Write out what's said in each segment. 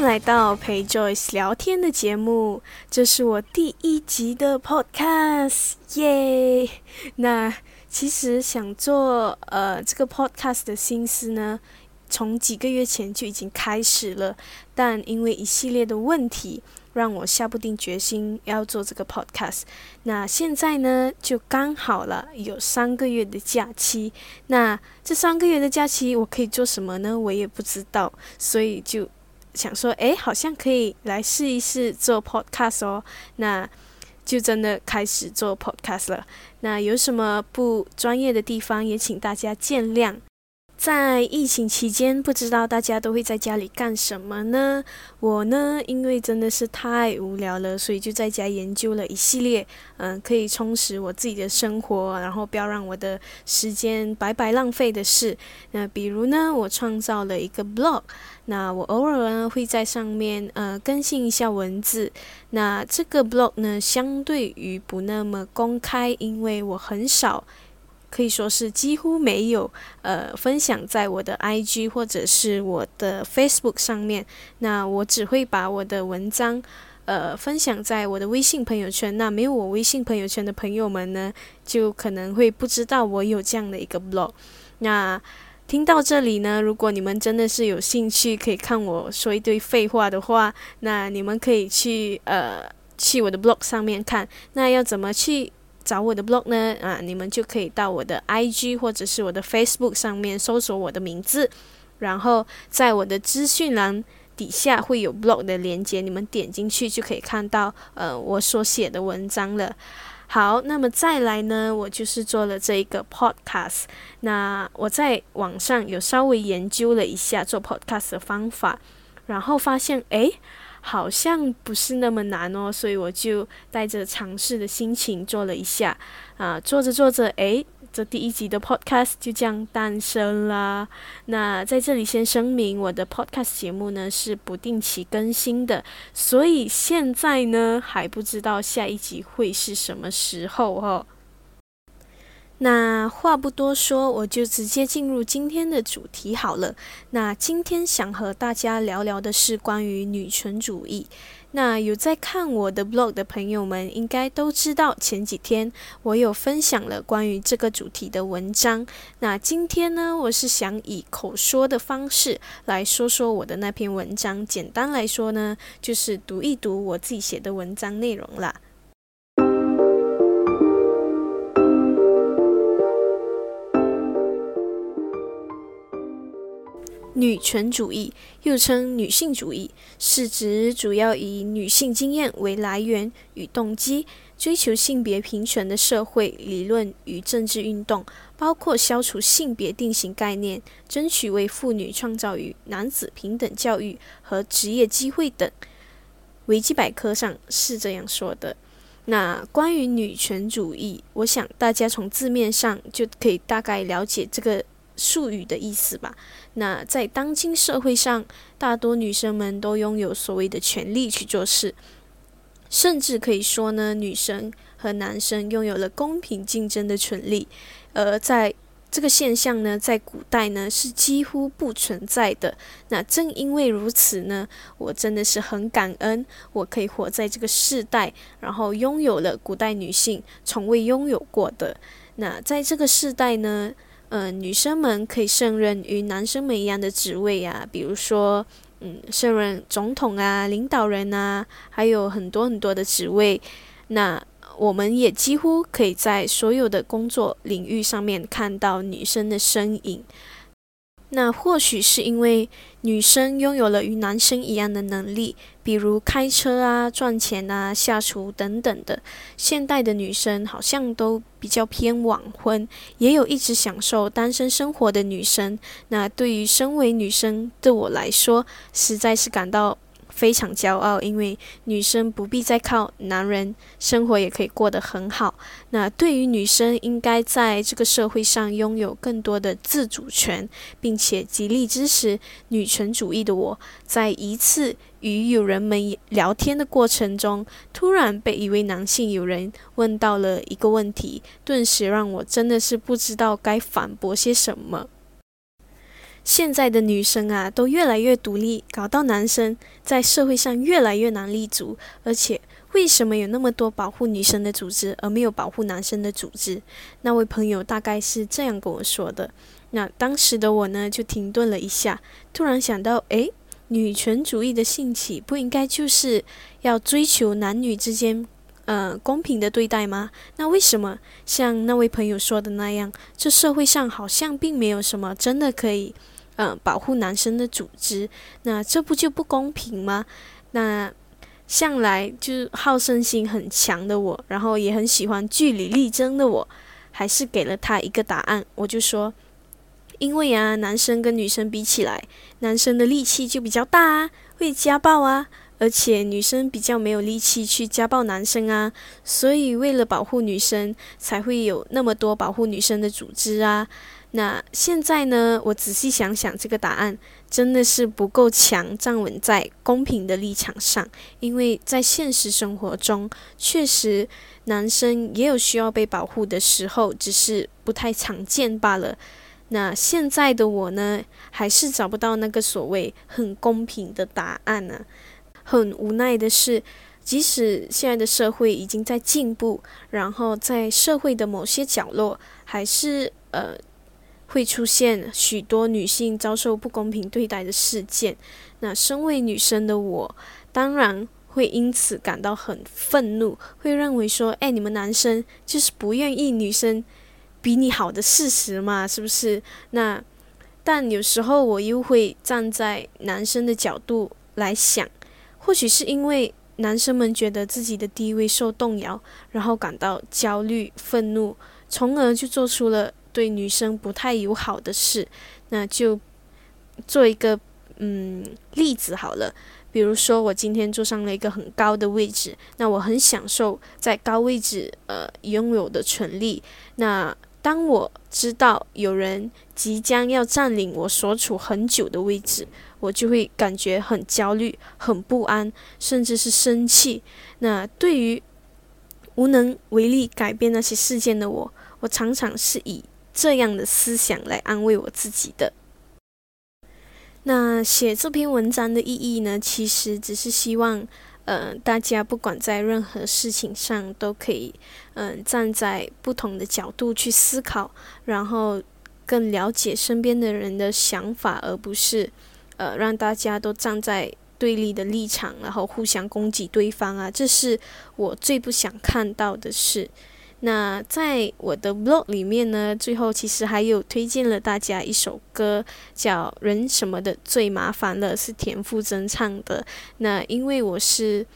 迎来到陪 Joyce 聊天的节目，这是我第一集的 podcast， 耶！那其实想做这个 podcast 的心思呢，从几个月前就已经开始了，但因为一系列的问题，让我下不定决心要做这个 podcast。 那现在呢就刚好了有3个月的假期，那这3个月的假期我可以做什么呢？我也不知道，所以就想说好像可以来试一试做 podcast 哦，那就真的开始做 podcast 了。那有什么不专业的地方也请大家见谅。在疫情期间，不知道大家都会在家里干什么呢？我呢，因为真的是太无聊了，所以就在家研究了一系列可以充实我自己的生活，然后不要让我的时间白白浪费的事。那比如呢，我创造了一个 blog， 那我偶尔呢会在上面更新一下文字。那这个 blog 呢，相对于不那么公开，因为我很少，可以说是几乎没有分享在我的 IG 或者是我的 Facebook 上面。那我只会把我的文章分享在我的微信朋友圈，那没有我微信朋友圈的朋友们呢，就可能会不知道我有这样的一个 blog。 那听到这里呢，如果你们真的是有兴趣可以看我说一堆废话的话，那你们可以去我的 blog 上面看。那要怎么去找我的 blog 呢？你们就可以到我的 IG 或者是我的 Facebook 上面搜索我的名字，然后在我的资讯栏底下会有 blog 的连接，你们点进去就可以看到我所写的文章了。好，那么再来呢，我就是做了这一个 podcast。 那我在网上有稍微研究了一下做 podcast 的方法，然后发现好像不是那么难哦，所以我就带着尝试的心情做了一下做着做着这第一集的 podcast 就这样诞生啦。那在这里先声明，我的 podcast 节目呢是不定期更新的，所以现在呢还不知道下一集会是什么时候哦。那话不多说，我就直接进入今天的主题好了。那今天想和大家聊聊的是关于女权主义。那有在看我的 blog 的朋友们应该都知道，前几天我有分享了关于这个主题的文章。那今天呢，我是想以口说的方式来说说我的那篇文章。简单来说呢，就是读一读我自己写的文章内容啦。女权主义又称女性主义，是指主要以女性经验为来源与动机，追求性别平权的社会理论与政治运动，包括消除性别定型概念，争取为妇女创造与男子平等教育和职业机会等。维基百科上是这样说的。那关于女权主义，我想大家从字面上就可以大概了解这个术语的意思吧。那在当今社会上，大多女生们都拥有所谓的权利去做事，甚至可以说呢，女生和男生拥有了公平竞争的权利。而在这个现象呢，在古代呢是几乎不存在的。那正因为如此呢，我真的是很感恩，我可以活在这个世代，然后拥有了古代女性从未拥有过的。那在这个世代呢，女生们可以胜任与男生们一样的职位啊，比如说胜任总统啊、领导人啊，还有很多很多的职位。那我们也几乎可以在所有的工作领域上面看到女生的身影。那或许是因为女生拥有了与男生一样的能力，比如开车啊、赚钱啊、下厨等等的。现代的女生好像都比较偏晚婚，也有一直享受单身生活的女生。那对于身为女生对我来说，实在是感到非常骄傲，因为女生不必再靠男人，生活也可以过得很好。那对于女生，应该在这个社会上拥有更多的自主权，并且极力支持女权主义的我，在一次与友人们聊天的过程中，突然被一位男性友人问到了一个问题，顿时让我真的是不知道该反驳些什么。现在的女生啊都越来越独立，搞到男生在社会上越来越难立足。而且为什么有那么多保护女生的组织而没有保护男生的组织？那位朋友大概是这样跟我说的。那当时的我呢就停顿了一下，突然想到，女权主义的兴起不应该就是要追求男女之间公平的对待吗？那为什么像那位朋友说的那样，这社会上好像并没有什么真的可以保护男生的组织，那这不就不公平吗？那向来就好胜心很强的我，然后也很喜欢据理力争的我，还是给了他一个答案。我就说，因为啊，男生跟女生比起来，男生的力气就比较大啊，会家暴啊，而且女生比较没有力气去家暴男生啊，所以为了保护女生才会有那么多保护女生的组织啊。那现在呢，我仔细想想，这个答案真的是不够强，站稳在公平的立场上。因为在现实生活中，确实男生也有需要被保护的时候，只是不太常见罢了。那现在的我呢，还是找不到那个所谓很公平的答案呢。很无奈的是，即使现在的社会已经在进步，然后在社会的某些角落，还是会出现许多女性遭受不公平对待的事件。那身为女生的我，当然会因此感到很愤怒，会认为说，你们男生就是不愿意女生比你好的事实嘛，是不是？那但有时候我又会站在男生的角度来想，或许是因为男生们觉得自己的地位受动摇，然后感到焦虑、愤怒，从而就做出了对女生不太友好的事。那就做一个例子好了。比如说我今天坐上了一个很高的位置，那我很享受在高位置拥有的权利。那当我知道有人即将要占领我所处很久的位置，我就会感觉很焦虑、很不安，甚至是生气。那对于无能为力改变那些事件的我，我常常是以这样的思想来安慰我自己的。那写这篇文章的意义呢，其实只是希望大家不管在任何事情上都可以站在不同的角度去思考，然后更了解身边的人的想法，而不是让大家都站在对立的立场，然后互相攻击对方啊，这是我最不想看到的事。那在我的 blog 里面呢，最后其实还有推荐了大家一首歌，叫人什么的最麻烦了，是田馥甄唱的。那因为我是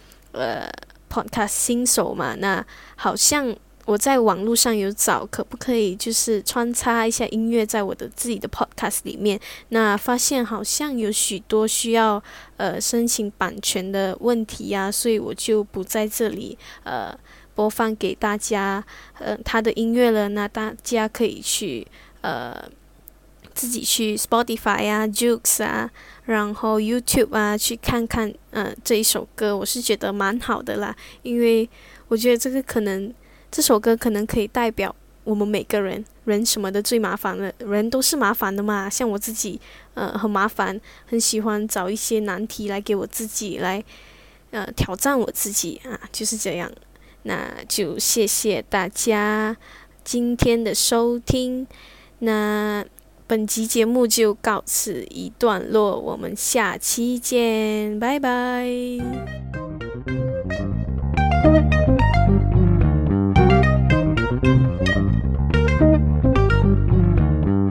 podcast 新手嘛，那好像我在网络上有找可不可以就是穿插一下音乐在我的自己的 podcast 里面，那发现好像有许多需要申请版权的问题啊，所以我就不在这里播放给大家他的音乐了。那大家可以去自己去 Spotify 啊、Jukes 啊，然后 YouTube 啊去看看这一首歌，我是觉得蛮好的啦，因为我觉得这首歌可能可以代表我们每个人，人什么的最麻烦了，人都是麻烦的嘛。像我自己很麻烦，很喜欢找一些难题来给我自己来挑战我自己啊，就是这样。那就谢谢大家今天的收听，那本集节目就告此一段落，我们下期见，拜拜。